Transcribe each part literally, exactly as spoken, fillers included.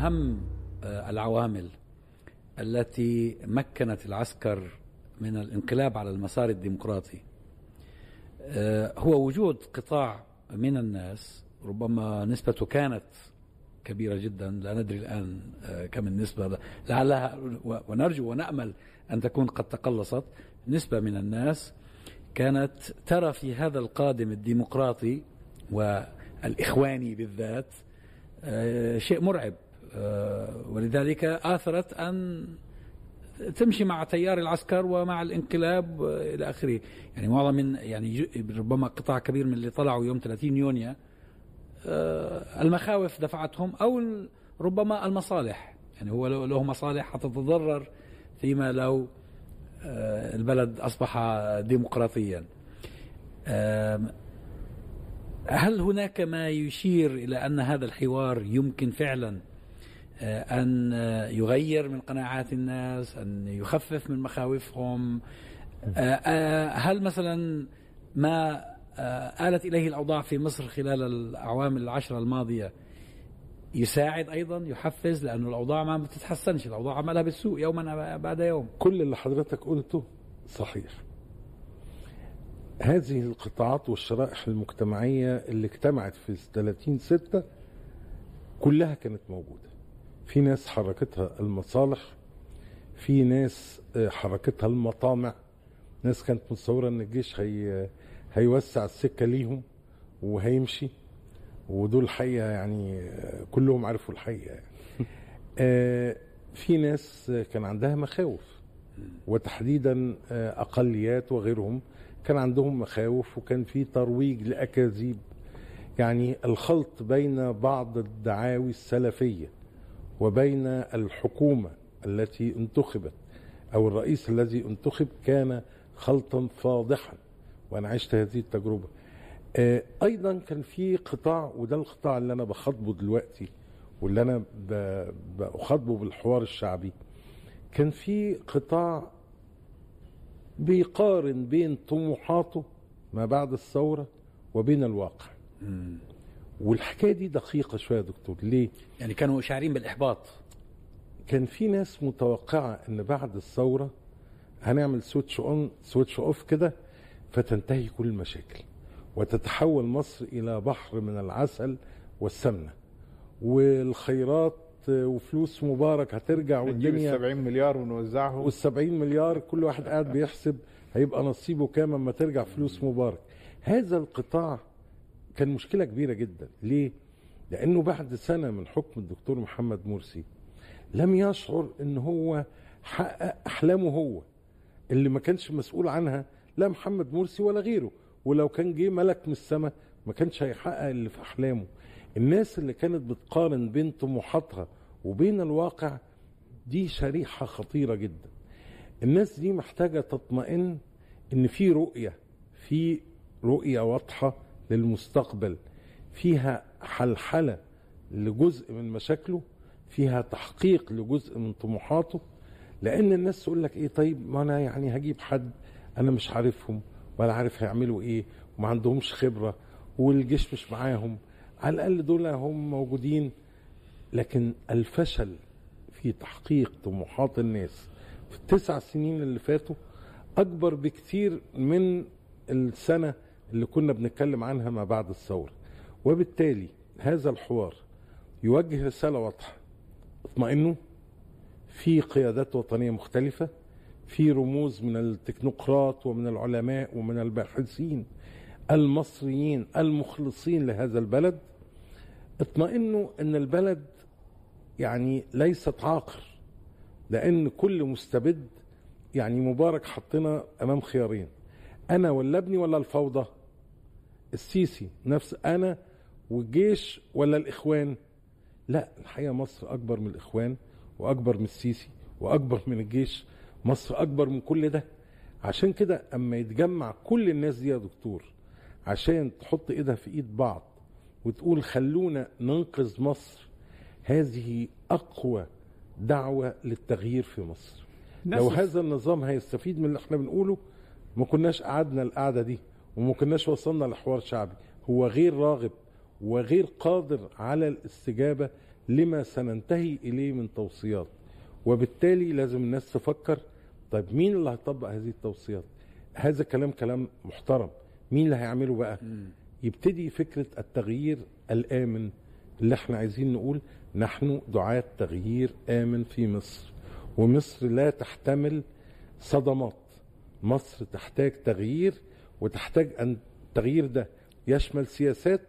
أهم العوامل التي مكنت العسكر من الانقلاب على المسار الديمقراطي هو وجود قطاع من الناس، ربما نسبته كانت كبيرة جدا، لا ندري الآن كم النسبة، لعلها ونرجو ونأمل أن تكون قد تقلصت. نسبة من الناس كانت ترى في هذا القادم الديمقراطي والإخواني بالذات شيء مرعب، ولذلك آثرت أن تمشي مع تيار العسكر ومع الانقلاب إلى آخره. يعني معظم من يعني ربما قطاع كبير من اللي طلعوا يوم ثلاثين يونيو المخاوف دفعتهم، أو ربما المصالح، يعني هو له مصالح هتتضرر فيما لو البلد أصبح ديمقراطيا. هل هناك ما يشير إلى أن هذا الحوار يمكن فعلا أن يغير من قناعات الناس، أن يخفف من مخاوفهم؟ هل مثلا ما آلت إليه الأوضاع في مصر خلال الأعوامل العشرة الماضية يساعد أيضا، يحفز؟ لأنه الأوضاع ما بتتحسنش، الأوضاع عملها بالسوء يوما بعد يوم. كل اللي حضرتك قلته صحيح. هذه القطاعات والشرائح المجتمعية اللي اجتمعت في ثلاثين ستة كلها كانت موجودة. في ناس حركتها المصالح، في ناس حركتها المطامع، ناس كانت متصورة ان الجيش هي هيوسع السكة ليهم وهيمشي، ودول حقيقة يعني كلهم عرفوا الحقيقة. في ناس كان عندها مخاوف، وتحديدا أقليات وغيرهم كان عندهم مخاوف، وكان في ترويج لأكاذيب، يعني الخلط بين بعض الدعاوي السلفية وبين الحكومة التي انتخبت أو الرئيس الذي انتخب كان خلطا فاضحا، وأنا عشت هذه التجربة. أيضا كان في قطاع، وده القطاع اللي أنا بخاطبه دلوقتي واللي أنا بخاطبه بالحوار الشعبي، كان في قطاع بيقارن بين طموحاته ما بعد الثورة وبين الواقع. مم. والحكاية دي دقيقة شوية يا دكتور. ليه؟ يعني كانوا شاعرين بالإحباط. كان في ناس متوقعة أن بعد الثورة هنعمل سويتش أون سويتش أوف كده فتنتهي كل المشاكل وتتحول مصر إلى بحر من العسل والسمنة والخيرات وفلوس مبارك هترجع والدنيا، نجيب السبعين مليار ونوزعهم، والسبعين مليار كل واحد قاعد بيحسب هيبقى نصيبه كام اما ترجع فلوس مبارك. هذا القطاع كان مشكلة كبيرة جدا. ليه؟ لأنه بعد سنة من حكم الدكتور محمد مرسي لم يشعر إن هو حقق أحلامه، هو اللي ما كانش مسؤول عنها لا محمد مرسي ولا غيره، ولو كان جه ملك من السماء ما كانش هيحقق اللي في أحلامه. الناس اللي كانت بتقارن بين طموحاتها وبين الواقع دي شريحة خطيرة جدا. الناس دي محتاجة تطمئن إن في رؤية، في رؤية واضحة للمستقبل، فيها حلحلة لجزء من مشاكله، فيها تحقيق لجزء من طموحاته. لأن الناس تقول لك إيه، طيب ما أنا يعني هجيب حد أنا مش عارفهم ولا عارف هيعملوا إيه وما عندهمش خبرة والجيش مش معاهم، على الأقل دول هم موجودين. لكن الفشل في تحقيق طموحات الناس في التسع سنين اللي فاتوا أكبر بكثير من السنة اللي كنا بنتكلم عنها ما بعد الثورة. وبالتالي هذا الحوار يوجه رسالة واضحة، اطمئنوا، في قيادات وطنية مختلفة، في رموز من التكنوقراط ومن العلماء ومن الباحثين المصريين المخلصين لهذا البلد. اطمئنوا ان البلد يعني ليست عاقر، لان كل مستبد، يعني مبارك حطنا امام خيارين، انا ولا ابني ولا الفوضى، السيسي نفس انا والجيش ولا الاخوان. لا، الحقيقه مصر اكبر من الاخوان واكبر من السيسي واكبر من الجيش، مصر اكبر من كل ده. عشان كده اما يتجمع كل الناس دي يا دكتور عشان تحط ايدها في ايد بعض وتقول خلونا ننقذ مصر، هذه اقوى دعوه للتغيير في مصر. لو هذا النظام هيستفيد من اللي احنا بنقوله ما كناش قعدنا القعده دي وما كناش وصلنا لحوار شعبي. هو غير راغب وغير قادر على الاستجابه لما سننتهي إليه من توصيات، وبالتالي لازم الناس تفكر طيب مين اللي هيطبق هذه التوصيات؟ هذا كلام كلام محترم، مين اللي هيعمله بقى؟ م. يبتدي فكرة التغيير الآمن اللي احنا عايزين نقول نحن دعاة تغيير آمن في مصر، ومصر لا تحتمل صدمات، مصر تحتاج تغيير، وتحتاج أن التغيير ده يشمل سياسات،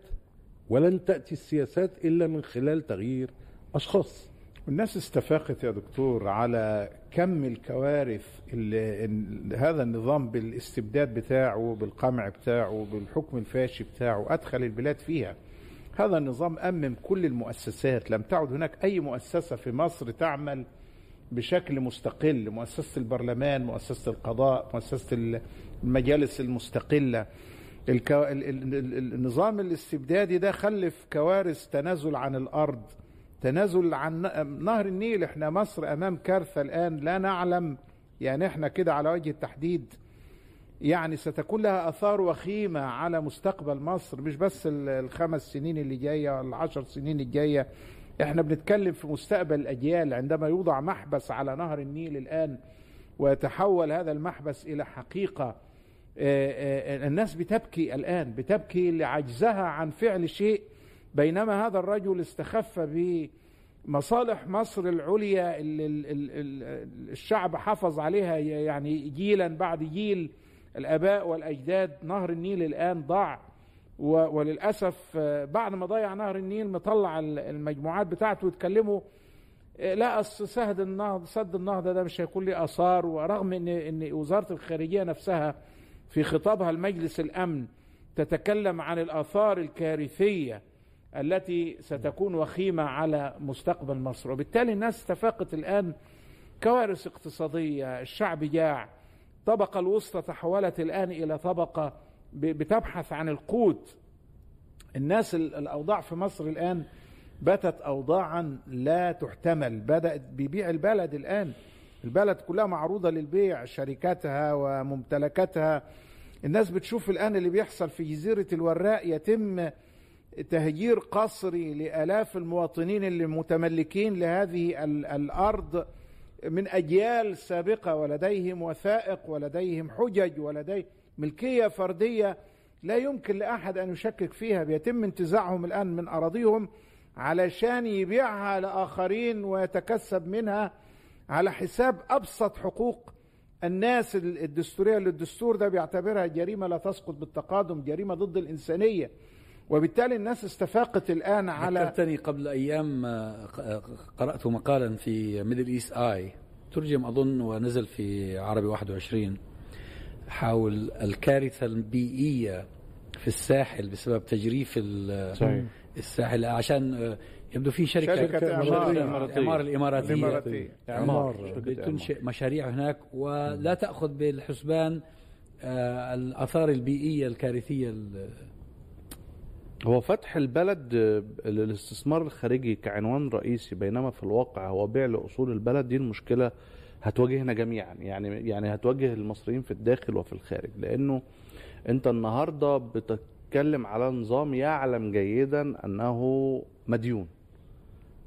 ولن تأتي السياسات إلا من خلال تغيير أشخاص. والناس استفاقت يا دكتور على كم الكوارث اللي هذا النظام بالاستبداد بتاعه، بالقمع بتاعه، بالحكم الفاشي بتاعه أدخل البلاد فيها. هذا النظام أمم كل المؤسسات، لم تعد هناك أي مؤسسة في مصر تعمل بشكل مستقل، مؤسسة البرلمان، مؤسسة القضاء، مؤسسة المجالس المستقلة. الكو... النظام الاستبدادي ده خلف كوارث، تنازل عن الأرض، تنازل عن نهر النيل. احنا مصر أمام كارثة الآن لا نعلم، يعني احنا كده على وجه التحديد، يعني ستكون لها آثار وخيمة على مستقبل مصر، مش بس الخمس سنين اللي جاية، العشر سنين الجاية، احنا بنتكلم في مستقبل الأجيال. عندما يوضع محبس على نهر النيل الآن ويتحول هذا المحبس إلى حقيقة، الناس بتبكي الآن، بتبكي لعجزها عن فعل شيء، بينما هذا الرجل استخف بمصالح مصر العليا اللي الشعب حافظ عليها يعني جيلا بعد جيل، الآباء والأجداد. نهر النيل الآن ضاع، وللأسف بعد ما ضيع نهر النيل مطلع المجموعات بتاعته يتكلموا لا أصل سد النهضة، سد النهضة ده مش هيكون ليه آثار، ورغم إن إن وزارة الخارجية نفسها في خطابها لمجلس الأمن تتكلم عن الآثار الكارثية التي ستكون وخيمة على مستقبل مصر. وبالتالي الناس استفاقت الآن، كوارث اقتصادية، الشعب جاع، الطبقة الوسطى تحولت الآن إلى طبقة بتبحث عن القوت. الناس الأوضاع في مصر الآن باتت أوضاعا لا تحتمل، بدأت ببيع البلد الآن، البلد كلها معروضة للبيع، شركاتها وممتلكاتها. الناس بتشوف الآن اللي بيحصل في جزيرة الوراء، يتم تهجير قسري لآلاف المواطنين اللي متملكين لهذه الأرض من أجيال سابقة، ولديهم وثائق ولديهم حجج ولديهم ملكية فردية لا يمكن لأحد أن يشكك فيها، بيتم انتزاعهم الآن من أراضيهم علشان يبيعها لآخرين ويتكسب منها على حساب أبسط حقوق الناس الدستورية، اللي الدستور ده بيعتبرها جريمة لا تسقط بالتقادم، جريمة ضد الإنسانية. وبالتالي الناس استفاقت الآن على. ذكرتني قبل أيام قرأت مقالا في ميدل إيست آي، ترجم أظن ونزل في عربي واحد وعشرين، حول الكارثة البيئية في الساحل بسبب تجريف الساحل، عشان يبدو في شركة, شركة إعمار الإماراتية تنشئ مشاريع هناك ولا تأخذ بالحسبان الآثار البيئية الكارثية. هو فتح البلد للاستثمار الخارجي كعنوان رئيسي، بينما في الواقع هو بيع لأصول البلد. دي المشكلة هتواجهنا جميعا، يعني يعني هتواجه المصريين في الداخل وفي الخارج، لأنه أنت النهاردة بتتكلم على نظام يعلم جيدا أنه مديون،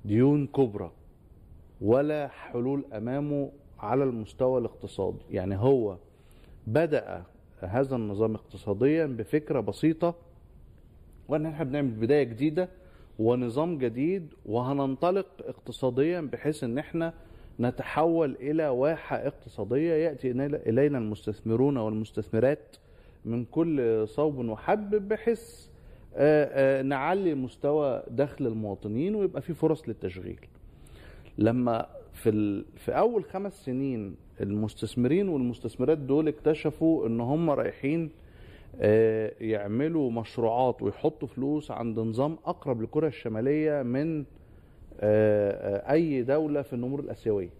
ديون كبرى، ولا حلول أمامه على المستوى الاقتصادي. يعني هو بدأ هذا النظام اقتصاديا بفكرة بسيطة، وأن احنا بنعمل بداية جديدة ونظام جديد، وهننطلق اقتصاديا بحيث أن احنا نتحول إلى واحة اقتصادية يأتي إلينا المستثمرون والمستثمرات من كل صوب وحب، بحيث نعلي مستوى دخل المواطنين ويبقى في فرص للتشغيل. لما في, في أول خمس سنين المستثمرين والمستثمرات دول اكتشفوا إن هم رايحين يعملوا مشروعات ويحطوا فلوس عند نظام أقرب لكرة الشمالية من أي دولة في النمور الآسيوية،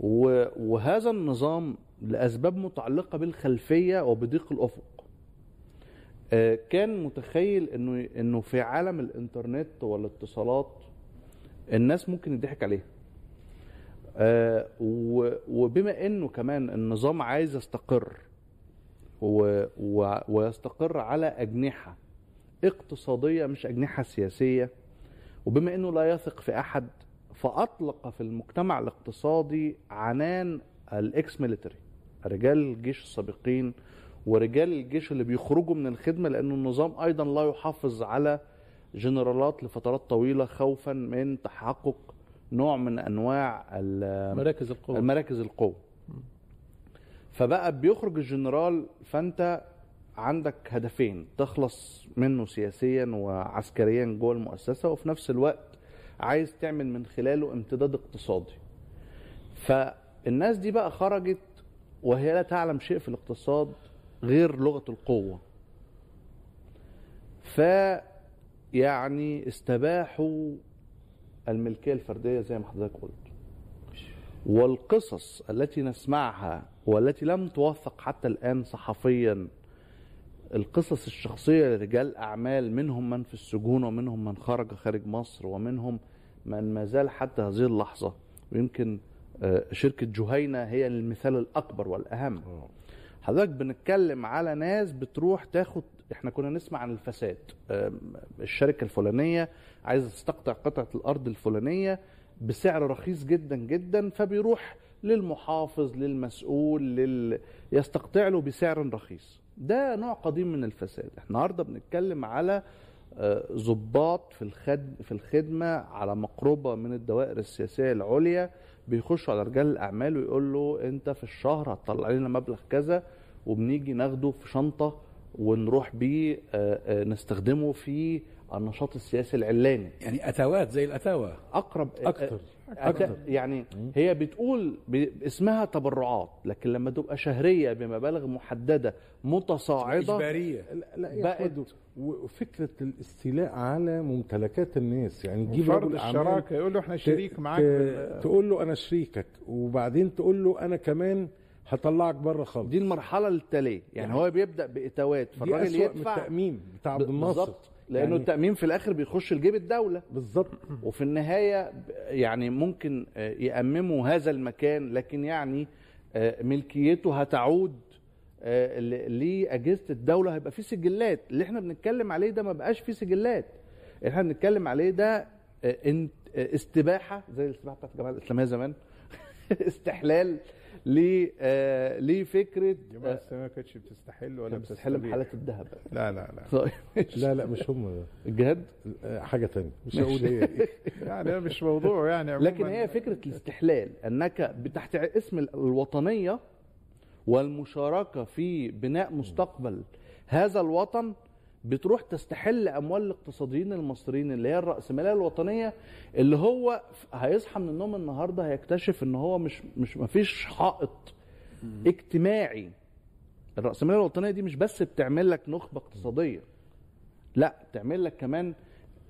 وهذا النظام لأسباب متعلقة بالخلفية وبضيق الأفق كان متخيل إنه إنه في عالم الإنترنت والاتصالات الناس ممكن يضحك عليها، وبما إنه كمان النظام عايز يستقر ويستقر على أجنحة اقتصادية مش أجنحة سياسية، وبما أنه لا يثق في أحد فأطلق في المجتمع الاقتصادي عنان الإكس ميليتري، رجال الجيش السابقين ورجال الجيش اللي بيخرجوا من الخدمة، لأن النظام أيضا لا يحافظ على جنرالات لفترات طويلة خوفا من تحقق نوع من أنواع مراكز القوة. المراكز القوة فبقى بيخرج الجنرال، فأنت عندك هدفين تخلص منه سياسيا وعسكريا جوه المؤسسة، وفي نفس الوقت عايز تعمل من خلاله امتداد اقتصادي. فالناس دي بقى خرجت وهي لا تعلم شيء في الاقتصاد غير لغة القوة، فيعني استباحوا الملكية الفردية زي ما حضرتك قلت. والقصص التي نسمعها والتي لم توثق حتى الآن صحفيا، القصص الشخصية لرجال أعمال، منهم من في السجون ومنهم من خرج خارج مصر ومنهم من ما زال حتى هذه اللحظة، ويمكن شركة جهينة هي المثال الأكبر والأهم. حضرتك بنتكلم على ناس بتروح تاخد، احنا كنا نسمع عن الفساد، الشركة الفلانية عايزة تستقطع قطعة الأرض الفلانية بسعر رخيص جدا جدا، فبيروح للمحافظ للمسؤول لل... يستقطع له بسعر رخيص. ده نوع قديم من الفساد. احنا النهارده بنتكلم على ضباط في الخدمة في الخدمة على مقربة من الدوائر السياسية العليا، بيخشوا على رجال الأعمال ويقول له أنت في الشهر هتطلع لنا مبلغ كذا، وبنيجي ناخده في شنطة ونروح بيه نستخدمه في النشاط السياسي العلاني. يعني أتوات زي الأتوة أقرب أكتر, أكتر. يعني هي بتقول اسمها تبرعات، لكن لما تبقى شهرية بمبالغ محددة متصاعدة إجبارية بقت، وفكرة الاستيلاء على ممتلكات الناس. يعني تجيب رجل الشراكة يقول له احنا شريك معاك، تقول له أنا شريكك، وبعدين تقول له أنا كمان هطلعك بره خالص. دي المرحله التاليه، يعني, يعني هو بيبدا باتوات، فالراجل يدفع التامين بتاع عبد الناصر، لانه يعني التامين في الاخر بيخش لجيب الدوله بالظبط، وفي النهايه يعني ممكن يامموا هذا المكان، لكن يعني ملكيته هتعود لاجهزه الدوله، هيبقى في سجلات. اللي احنا بنتكلم عليه ده ما بقاش في سجلات، احنا بنتكلم عليه ده استباحه زي الاستباحه بتاعت الجماعه الاسلاميه زمان استحلال ليه آه ليه فكره الجماعه الاسلاميه ما كانتش بتستحل ولا بتستحل محلات الذهب. لا لا لا لا لا مش هم الجهاد، حاجه ثانيه مش هقول هي يعني مش موضوع يعني، لكن هي فكره الاستحلال، انك تحت اسم الوطنيه والمشاركه في بناء مستقبل هذا الوطن بتروح تستحل اموال الاقتصاديين المصريين اللي هي الراسماليه الوطنيه، اللي هو هيصحى من النوم النهارده هيكتشف ان هو مش مش مفيش حائط اجتماعي. الراسماليه الوطنيه دي مش بس بتعمل لك نخبه اقتصاديه، لا بتعمل لك كمان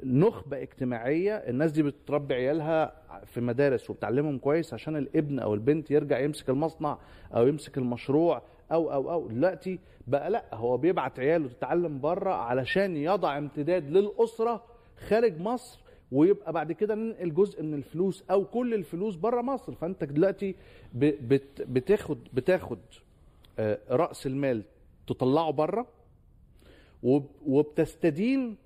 نخبه اجتماعيه. الناس دي بتربي عيالها في مدارس وبتعلمهم كويس عشان الابن او البنت يرجع يمسك المصنع او يمسك المشروع أو أو أو دلوقتي بقى لأ، هو بيبعت عياله تتعلم بره علشان يضع امتداد للأسرة خارج مصر، ويبقى بعد كده ننقل جزء من الفلوس أو كل الفلوس بره مصر. فأنت دلوقتي بتاخد بتاخد رأس المال تطلعه بره، وبتستدين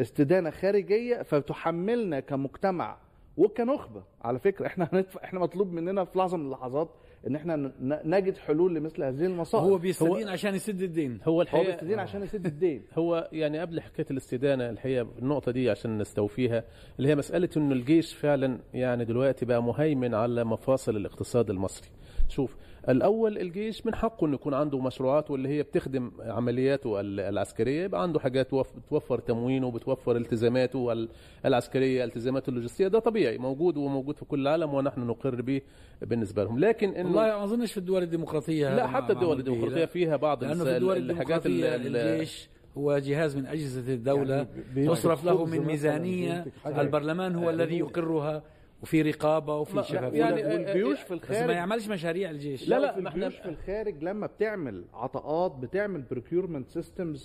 استدانة خارجية، فتحملنا كمجتمع وكنخبة. على فكرة احنا احنا مطلوب مننا في لحظة من اللحظات ان احنا نجد حلول لمثل هذه المصائب. هو بيستدين هو عشان يسد الدين، هو الحقيقه هو بيستدين آه. عشان يسد الدين. هو يعني قبل حكايه الاستدانه، الحقيقه النقطه دي عشان نستوفيها، اللي هي مساله انه الجيش فعلا يعني دلوقتي بقى مهيمن على مفاصل الاقتصاد المصري. شوف الاول الجيش من حقه انه يكون عنده مشروعات واللي هي بتخدم عملياته العسكريه، يبقى عنده حاجات بتوفر تموينه، بتوفر التزاماته العسكريه، التزاماته اللوجستيه. ده طبيعي موجود وموجود في كل العالم، ونحن نقر به بالنسبه لهم. لكن إن والله ما اظنش في الدول الديمقراطيه، لا حتى الدول الديمقراطيه فيها بعض الحاجات. الجيش هو جهاز من اجهزه الدوله يصرف يعني له من ميزانيه، البرلمان هو الذي يقرها، وفي رقابه وفي شفافيه. يعني والجيوش في الخارج ما يعملش مشاريع الجيش، لا لا الجيوش في الخارج لما بتعمل عطاءات، بتعمل procurement systems،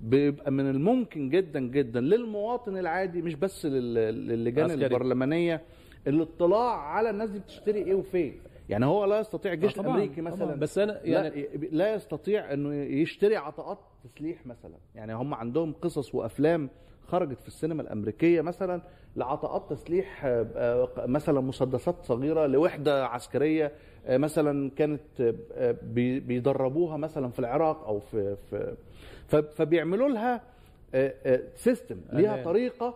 بيبقى من الممكن جدا جدا للمواطن العادي، مش بس للجان البرلمانيه، الاطلاع على الناس دي بتشتري ايه وفين. يعني هو لا يستطيع الجيش الامريكي مثلا، بس أنا يعني لا, لا يستطيع انه يشتري عطاءات تسليح مثلا، يعني هم عندهم قصص وافلام خرجت في السينما الامريكيه مثلا لعطاءات تسليح، مثلا مسدسات صغيره لوحده عسكريه مثلا كانت بيدربوها مثلا في العراق او في فبيعملوا لها سيستم، ليها طريقه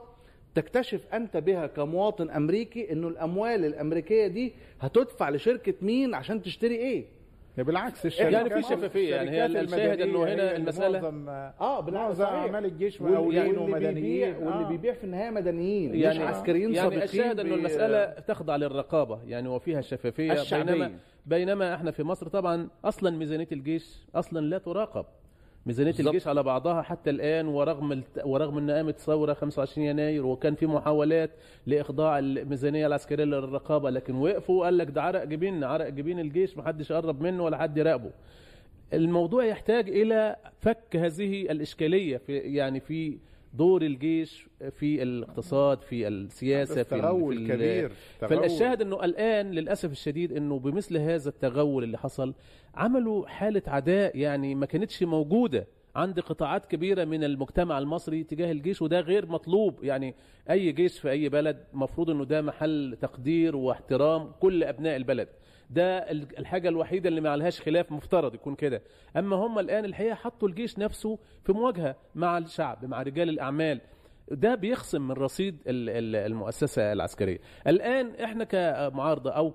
تكتشف انت بها كمواطن امريكي انه الاموال الامريكيه دي هتدفع لشركه مين عشان تشتري ايه. بالعكس الشركات يعني في شفافيه، يعني هي الشاهد انه هنا المساله معظم اه بالعكس اعمال الجيش ومقاولين ومدنيين، واللي بيبيع في النهايه مدنيين يعني مش عسكريين يعني سابقين. الشاهد انه المساله تخضع للرقابه يعني وفيها شفافيه. بينما بينما احنا في مصر طبعا اصلا ميزانيه الجيش اصلا لا تراقب، ميزانيه الجيش على بعضها حتى الان، ورغم الت... ورغم ان قامت ثوره خمسة وعشرين يناير وكان في محاولات لاخضاع الميزانيه العسكريه للرقابه، لكن وقفوا وقال لك ده عرق جبين، عرق جبين الجيش محدش قرب منه ولا حد يراقبه. الموضوع يحتاج الى فك هذه الاشكاليه في يعني في دور الجيش في الاقتصاد في السياسه في التغول كبير. فالشاهد انه الان للاسف الشديد انه بمثل هذا التغول اللي حصل عملوا حاله عداء يعني ما كانتش موجوده عند قطاعات كبيره من المجتمع المصري تجاه الجيش، وده غير مطلوب. يعني اي جيش في اي بلد مفروض انه ده محل تقدير واحترام كل ابناء البلد، ده الحاجه الوحيده اللي ما عليهاش خلاف، مفترض يكون كده. اما هم الان الحقيقه حطوا الجيش نفسه في مواجهه مع الشعب مع رجال الاعمال، ده بيخصم من رصيد المؤسسه العسكريه. الان احنا كمعارضه او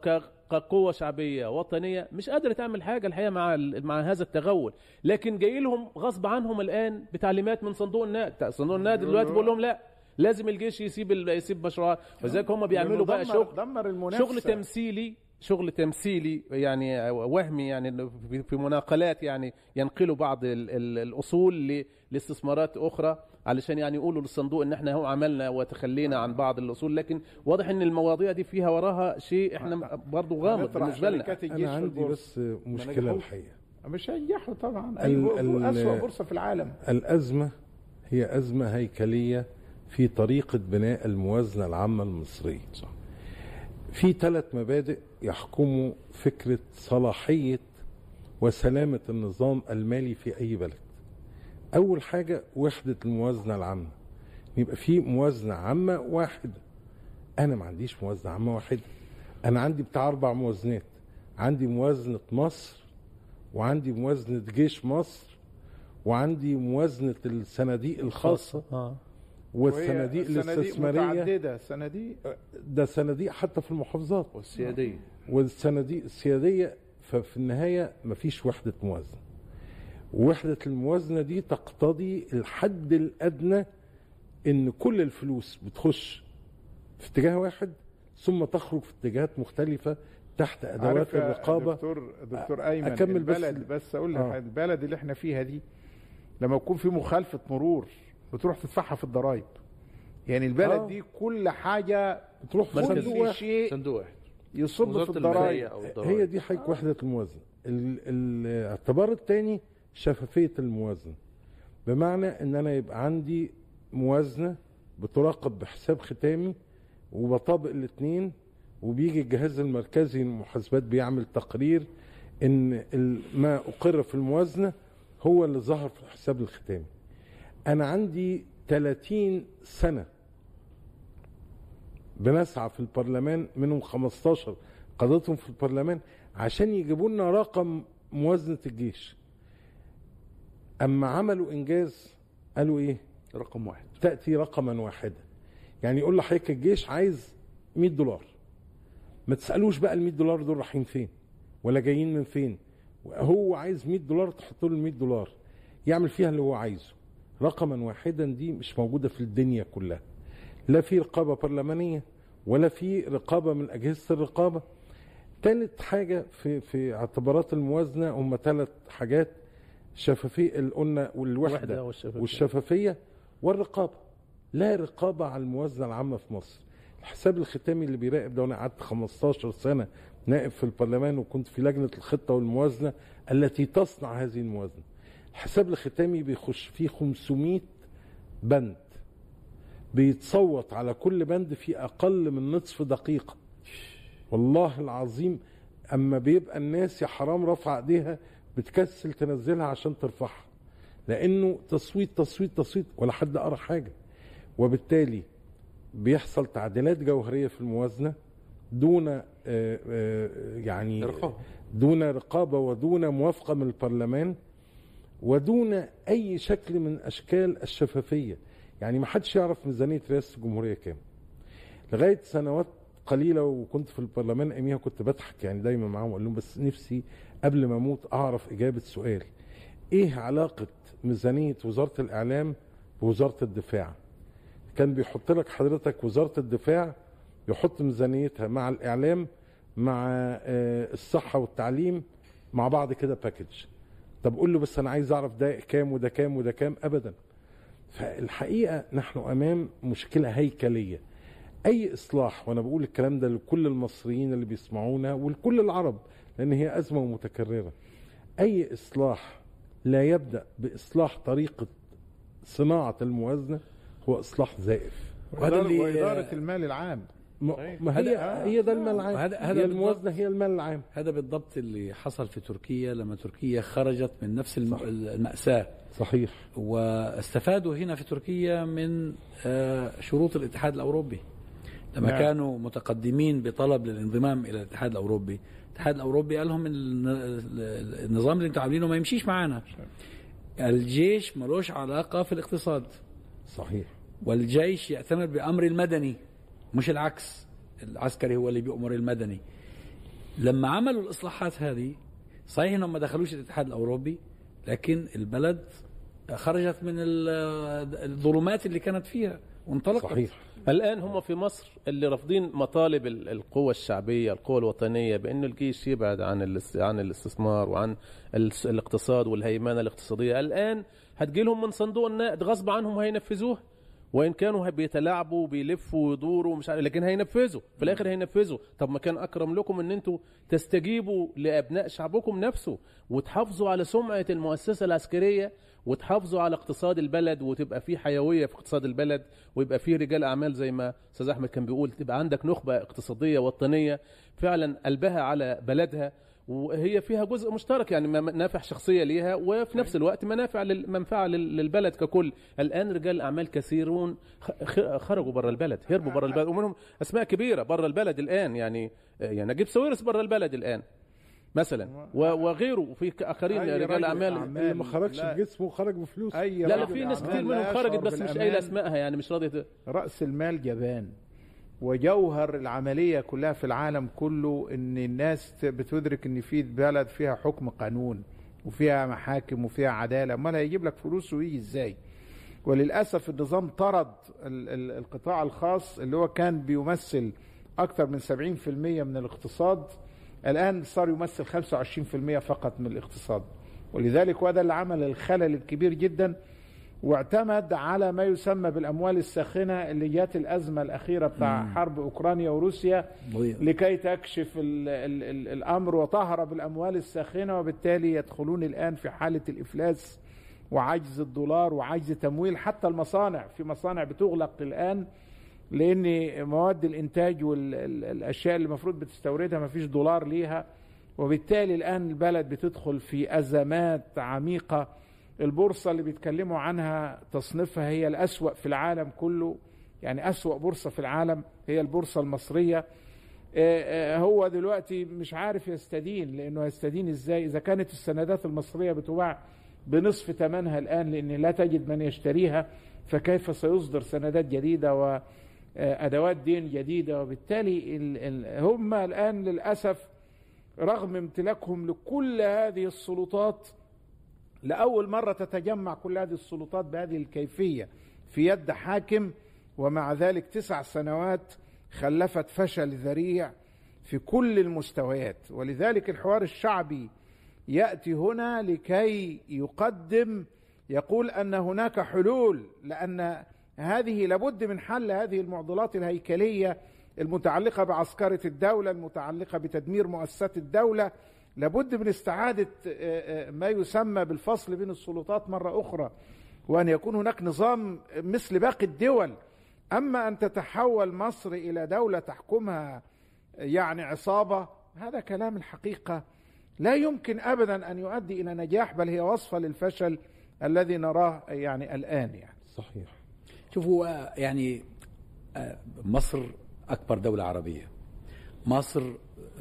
كقوه شعبيه وطنيه مش قادره تعمل حاجه الحقيقه مع مع هذا التغول، لكن جاي لهم غصب عنهم الان بتعليمات من صندوق النقد. صندوق النقد دلوقتي بيقول لهم لا، لازم الجيش يسيب يسيب مشروعات، وذلك هم بيعملوا بقى شغل شغل تمثيلي شغل تمثيلي يعني وهمي، يعني في مناقلات يعني ينقلوا بعض الأصول لاستثمارات أخرى علشان يعني يقولوا للصندوق إن إحنا هو عملنا وتخلينا عن بعض الأصول، لكن واضح إن المواضيع دي فيها وراها شيء إحنا برضو غامض بالنسبة لنا. أنا عندي بس مشكلة الحقيقة، مش هينجحوا طبعا، أسوأ بورصة في العالم. الأزمة هي أزمة هيكلية في طريقة بناء الموازنة العامة المصرية. صح. في ثلاث مبادئ يحكموا فكرة صلاحية وسلامة النظام المالي في أي بلد. أول حاجة وحدة الموازنة العامة، يبقى في موازنة عامة واحدة. أنا ما عنديش موازنة عامة واحدة، أنا عندي بتاع أربع موازنات، عندي موازنة مصر، وعندي موازنة جيش مصر، وعندي موازنة الصناديق الخاصة آه. والصناديق الاستثماريه متعدده، صناديق ده صناديق حتى في المحافظات، والسياديه والصناديق السياديه. ففي النهايه مفيش وحده موازنه. وحده الموازنه دي تقتضي الحد الادنى ان كل الفلوس بتخش في اتجاه واحد ثم تخرج في اتجاهات مختلفه تحت ادوات الرقابه. دكتور دكتور ايمن، اكمل بس بس اقول لك آه. البلد اللي احنا فيها دي لما يكون في مخالفه مرور بتروح تدفعها في الضرايب، يعني البلد أوه. دي كل حاجه بتروح في شيء صندوق يصب في الضرايب. هي دي حق وحده الموازنه. الاعتبار الثاني شفافيه الموازنه، بمعنى ان انا يبقى عندي موازنه بتراقب بحساب ختامي وبطابق الاثنين، وبيجي الجهاز المركزي للمحاسبات بيعمل تقرير ان ما اقر في الموازنه هو اللي ظهر في الحساب الختامي. أنا عندي ثلاثين سنة بنسعى في البرلمان، منهم خمستاشر قضيتهم في البرلمان عشان يجيبوا لنا رقم موازنة الجيش. أما عملوا إنجاز قالوا إيه؟ رقم واحد، تأتي رقما واحدا. يعني يقول لحضرتك الجيش عايز مية دولار، ما تسألوش بقى المية دولار دول رايحين فين ولا جايين من فين، هو عايز مية دولار تحطوا له المية دولار يعمل فيها اللي هو عايزه رقما واحدا. دي مش موجودة في الدنيا كلها، لا في رقابة برلمانية ولا في رقابة من أجهزة الرقابة. ثالث حاجة في في اعتبارات الموازنة هم ثلاث حاجات، شفافية قلنا والوحدة والشفافية. والشفافية والرقابة. لا رقابة على الموازنة العامة في مصر. الحساب الختامي اللي بيراقب ده، أنا قعدت خمستاشر سنة نائب في البرلمان وكنت في لجنة الخطة والموازنة التي تصنع هذه الموازنة. الحساب الختامي بيخش فيه خمسمية بند، بيتصوت على كل بند في أقل من نصف دقيقة، والله العظيم. أما بيبقى الناس يا حرام رفع ايديها بتكسل تنزلها عشان ترفعها. لأنه تصويت تصويت تصويت ولا حد قرا حاجة، وبالتالي بيحصل تعديلات جوهرية في الموازنة دون يعني دون رقابة ودون موافقة من البرلمان ودون أي شكل من أشكال الشفافية. يعني ما حدش يعرف ميزانية رئاسة الجمهورية كام. لغاية سنوات قليلة وكنت في البرلمان أيامها كنت بضحك يعني دايما معاهم وأقول لهم بس نفسي قبل ما أموت أعرف إجابة سؤال: إيه علاقة ميزانية وزارة الإعلام بوزارة الدفاع؟ كان بيحط لك حضرتك وزارة الدفاع يحط ميزانيتها مع الإعلام مع الصحة والتعليم مع بعض كده باكج. طب قول له بس أنا عايز أعرف ده كام وده كام وده كام. أبدا. فالحقيقة نحن أمام مشكلة هيكلية. أي إصلاح، وأنا بقول الكلام ده لكل المصريين اللي بيسمعونا ولكل العرب لأن هي أزمة متكررة، أي إصلاح لا يبدأ بإصلاح طريقة صناعة الموازنة هو إصلاح زائف. وإدارة المال العام. ما هي آه هي ده المال العام. هذا الموازنة هي المال العام. هذا بالضبط اللي حصل في تركيا لما تركيا خرجت من نفس المأساة. صحيح. واستفادوا هنا في تركيا من شروط الاتحاد الأوروبي لما نعم. كانوا متقدمين بطلب للانضمام إلى الاتحاد الأوروبي. الاتحاد الأوروبي قال لهم النظام اللي انتوا عاملينه ما يمشيش معانا. الجيش ملوش علاقة في الاقتصاد. صحيح. والجيش يأتمر بأمر المدني مش العكس، العسكري هو اللي بيأمر المدني. لما عملوا الإصلاحات هذه صحيح انهم ما دخلوش الاتحاد الأوروبي لكن البلد خرجت من الظلمات اللي كانت فيها وانطلقت. صحيح. الآن هم في مصر اللي رافضين مطالب القوى الشعبية، القوى الوطنية، بأن الجيش يبعد عن عن الاستثمار وعن الاقتصاد والهيمنة الاقتصادية. الآن هتجيلهم من صندوق النقد غصب عنهم هينفذوه، وإن كانوا بيتلاعبوا بيلفوا ويدوروا مش عارف، لكن هينفذوا في الآخر هينفذوا. طب ما كان أكرم لكم أن أنتوا تستجيبوا لأبناء شعبكم نفسه وتحافظوا على سمعة المؤسسة العسكرية وتحافظوا على اقتصاد البلد وتبقى فيه حيوية في اقتصاد البلد ويبقى فيه رجال أعمال زي ما أستاذ أحمد كان بيقول، تبقى عندك نخبة اقتصادية وطنية فعلا قلبها على بلدها وهي فيها جزء مشترك يعني منافع شخصية ليها وفي نفس الوقت منافع منفعة للبلد ككل. الآن رجال أعمال كثيرون خرجوا برا البلد، هربوا برا البلد، ومنهم أسماء كبيرة برا البلد الآن، يعني يعني نجيب ساويرس برا البلد الآن مثلا وغيره، وفي اخرين رجال اعمال اللي ما خرجش بجسمه خرج بفلوس. لا لا في ناس كتير منهم خرجت بس مش قايله اسمائها يعني مش راضيه. راس المال جبان، وجوهر العمليه كلها في العالم كله ان الناس بتدرك ان في بلد فيها حكم قانون وفيها محاكم وفيها عداله، امال هيجيب لك فلوس ويجي ازاي؟ وللاسف النظام طرد القطاع الخاص اللي هو كان بيمثل اكثر من سبعين بالمئة من الاقتصاد، الآن صار يمثل خمسة وعشرين بالمئة فقط من الاقتصاد. ولذلك وهذا اللي عمل الخلل الكبير جدا، واعتمد على ما يسمى بالأموال الساخنة اللي جات الأزمة الأخيرة بتاع مم. حرب أوكرانيا وروسيا ضيق. لكي تكشف ال ال ال الأمر وتهرب الأموال الساخنة، وبالتالي يدخلون الآن في حالة الإفلاس وعجز الدولار وعجز تمويل. حتى المصانع، في مصانع بتغلق الآن لأن مواد الإنتاج والأشياء اللي المفروض بتستوردها مفيش دولار ليها، وبالتالي الآن البلد بتدخل في أزمات عميقة. البورصة اللي بيتكلموا عنها تصنيفها هي الأسوأ في العالم كله، يعني أسوأ بورصة في العالم هي البورصة المصرية. هو دلوقتي مش عارف يستدين، لأنه يستدين إزاي إذا كانت السندات المصرية بتباع بنصف ثمنها الآن لأن لا تجد من يشتريها، فكيف سيصدر سندات جديدة و أدوات دين جديدة؟ وبالتالي هم الآن للأسف رغم امتلاكهم لكل هذه السلطات، لأول مرة تتجمع كل هذه السلطات بهذه الكيفية في يد حاكم، ومع ذلك تسع سنوات خلفت فشل ذريع في كل المستويات. ولذلك الحوار الشعبي يأتي هنا لكي يقدم، يقول أن هناك حلول، لأن هذه لابد من حل هذه المعضلات الهيكلية المتعلقة بعسكرة الدولة، المتعلقة بتدمير مؤسسات الدولة، لابد من استعادة ما يسمى بالفصل بين السلطات مرة أخرى، وأن يكون هناك نظام مثل باقي الدول. أما أن تتحول مصر إلى دولة تحكمها يعني عصابة، هذا كلام الحقيقة لا يمكن أبدا أن يؤدي إلى نجاح، بل هي وصفة للفشل الذي نراه يعني الآن يعني. صحيح. شوفوا يعني مصر أكبر دولة عربية، مصر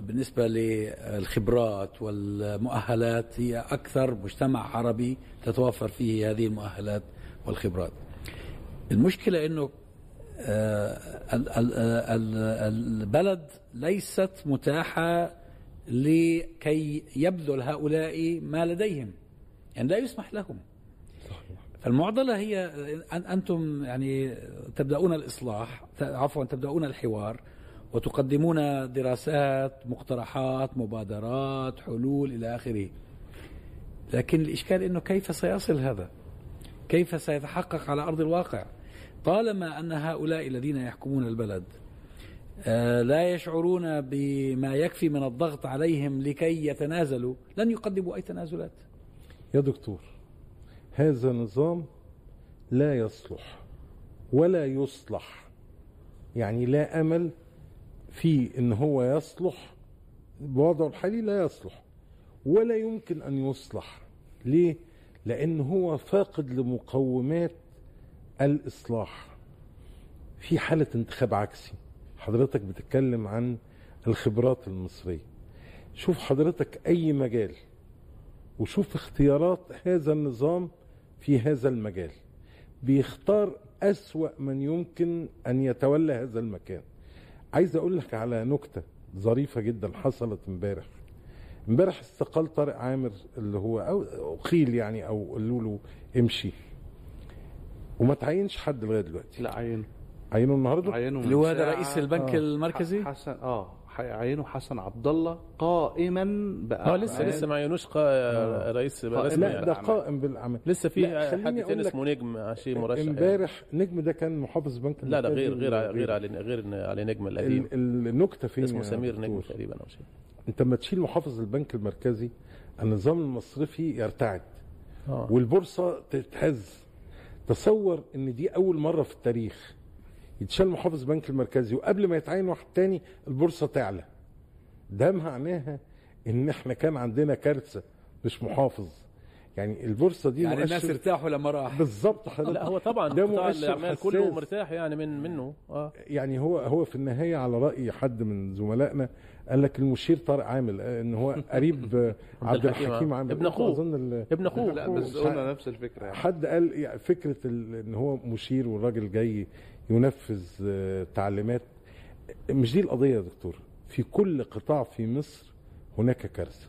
بالنسبة للخبرات والمؤهلات هي أكثر مجتمع عربي تتوفر فيه هذه المؤهلات والخبرات. المشكلة أنه البلد ليست متاحة لكي يبذل هؤلاء ما لديهم، يعني لا يسمح لهم. فالمعضلة هي أن أنتم يعني تبدأون الإصلاح عفوا تبدأون الحوار وتقدمون دراسات، مقترحات، مبادرات، حلول إلى آخره، لكن الإشكال أنه كيف سيصل هذا؟ كيف سيتحقق على أرض الواقع؟ طالما أن هؤلاء الذين يحكمون البلد لا يشعرون بما يكفي من الضغط عليهم لكي يتنازلوا، لن يقدموا أي تنازلات. يا دكتور، هذا النظام لا يصلح ولا يصلح، يعني لا أمل في أن هو يصلح بوضعه الحالي، لا يصلح ولا يمكن أن يصلح. ليه؟ لأن هو فاقد لمقومات الإصلاح. في حالة انتخاب عكسي، حضرتك بتتكلم عن الخبرات المصرية، شوف حضرتك أي مجال وشوف اختيارات هذا النظام في هذا المجال، بيختار أسوأ من يمكن أن يتولى هذا المكان. عايز أقول لك على نكتة ظريفة جدا حصلت امبارح. امبارح استقال طارق عامر اللي هو أو أقيل يعني أو قالوا له امشي، وما تعينش حد لغاية دلوقتي. لا عينه عينه النهارده، عينه اللي هو ده رئيس البنك آه المركزي حسن اه عينه حسن عبد الله قائما بقى. اه لسه لسه ما عينوش قا... رئيس رسمي، لا ده قائم بالأعمال لسه. في حاجتين اسمه نجم عشي مرشح امبارح يعني. نجم ده كان محافظ بنك، لا لا غير غير غير على غير على نجم القديم. النكته فين؟ اسمه سمير نجم تقريبا او شيء. انت ما تشيل محافظ البنك المركزي النظام المصرفي يرتعد آه. والبورصه تتهز. تصور ان دي اول مره في التاريخ يتشال محافظ بنك المركزي وقبل ما يتعين واحد تاني البورصه تعلى. ده معناها ان احنا كان عندنا كارثه مش محافظ، يعني البورصه دي يعني الناس ارتاحوا لما راح. بالظبط حضرتك. لا هو طبعا قطاع الاعمال كله مرتاح يعني من منه اه يعني هو هو في النهايه على راي حد من زملائنا قال لك المشير طارق عامل ان هو قريب عبد الحكيم عامل ابن اخوه، اظن ابن اخوه. لا بس قلنا نفس الفكره يعني. حد قال يعني فكره ان هو مشير والراجل جاي ينفذ تعليمات. مش دي القضيه يا دكتور. في كل قطاع في مصر هناك كارثه.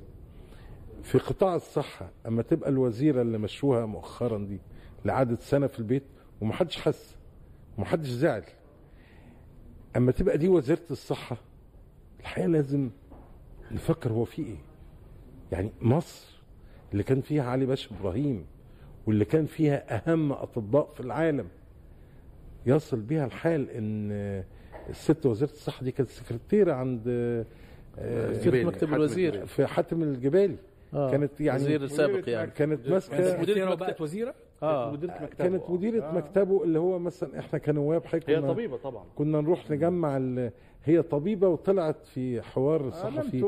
في قطاع الصحه اما تبقى الوزيره اللي مشوها مؤخرا دي لعدد سنه في البيت ومحدش حس ومحدش زعل، اما تبقى دي وزيره الصحه الحقيقه لازم نفكر هو في ايه. يعني مصر اللي كان فيها علي باشا ابراهيم واللي كان فيها اهم اطباء في العالم، يصل بها الحال ان الست وزيره الصحه دي كانت سكرتيره عند في مكتب الوزير في حاتم الجبالي آه. كانت يعني وزير السابق يعني كانت ماسكه مديره بقت وزيره آه. مديره مكتبه كانت مديره آه. مكتبه اللي هو مثلا احنا كنواب حضرتك هي طبيبه طبعا كنا نروح نجمع هي طبيبه وطلعت في حوار صحفي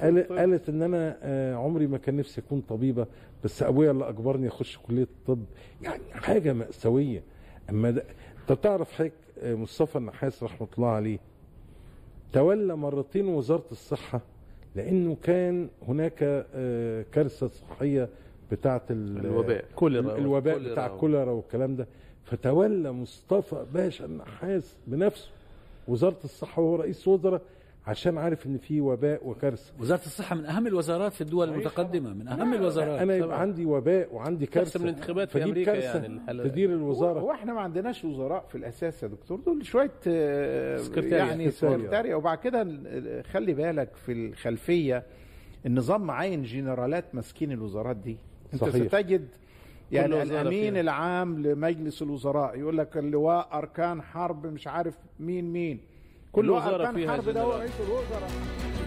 قالت, قالت ان انا عمري ما كان نفسي اكون طبيبه بس ابويا اللي اجبرني اخش كليه الطب، يعني حاجه مأساويه. اما انت تعرف حضرتك مصطفى النحاس رحمه الله عليه تولى مرتين وزارة الصحة لأنه كان هناك كارثة صحية بتاعة الوباء الوباء بتاع الكوليرا والكلام ده، فتولى مصطفى باشا النحاس بنفسه وزارة الصحة وهو رئيس وزراء عشان عارف ان في وباء وكارثه. وزاره الصحه من اهم الوزارات في الدول المتقدمه، من اهم الوزارات. انا يبقى عندي وباء وعندي كارثه من الانتخابات في امريكا يعني تدير الوزاره. هو احنا ما عندناش وزراء في الاساس يا دكتور، دول شويه سكرتارية. يعني سكرتارية. وبعد كده خلي بالك في الخلفيه النظام معين جنرالات ماسكين الوزارات دي. انت صحيح. ستجد يعني الامين فيها. العام لمجلس الوزراء يقول لك اللواء اركان حرب مش عارف مين مين كل وزارة فيها الحرب ده هو رئيس الوزراء.